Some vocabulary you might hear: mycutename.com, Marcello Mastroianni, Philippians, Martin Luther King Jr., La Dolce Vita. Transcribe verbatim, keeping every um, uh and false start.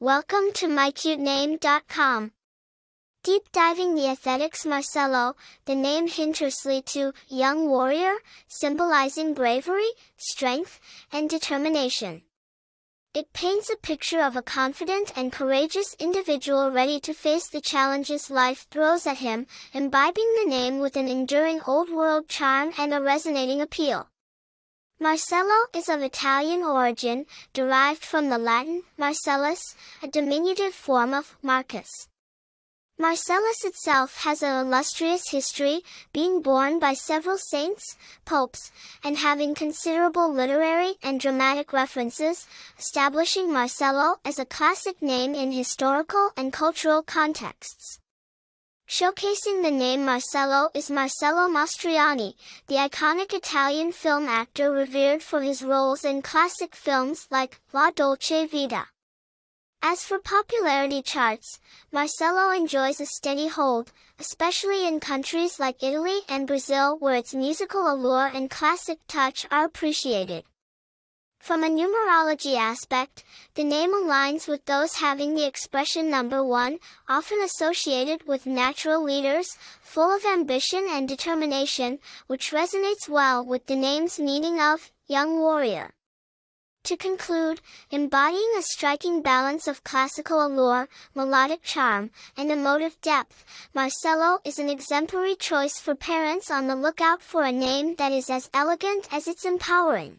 Welcome to my cute name dot com. Deep diving the aesthetics. Marcello, the name hinges to young warrior, symbolizing bravery, strength, and determination. It paints a picture of a confident and courageous individual ready to face the challenges life throws at him, imbibing the name with an enduring old-world charm and a resonating appeal. Marcello is of Italian origin, derived from the Latin Marcellus, a diminutive form of Marcus. Marcellus itself has an illustrious history, being borne by several saints, popes, and having considerable literary and dramatic references, establishing Marcello as a classic name in historical and cultural contexts. Showcasing the name Marcello is Marcello Mastroianni, the iconic Italian film actor revered for his roles in classic films like La Dolce Vita. As for popularity charts, Marcello enjoys a steady hold, especially in countries like Italy and Brazil, where its musical allure and classic touch are appreciated. From a numerology aspect, the name aligns with those having the expression number one, often associated with natural leaders, full of ambition and determination, which resonates well with the name's meaning of young warrior. To conclude, embodying a striking balance of classical allure, melodic charm, and emotive depth, Marcello is an exemplary choice for parents on the lookout for a name that is as elegant as it's empowering.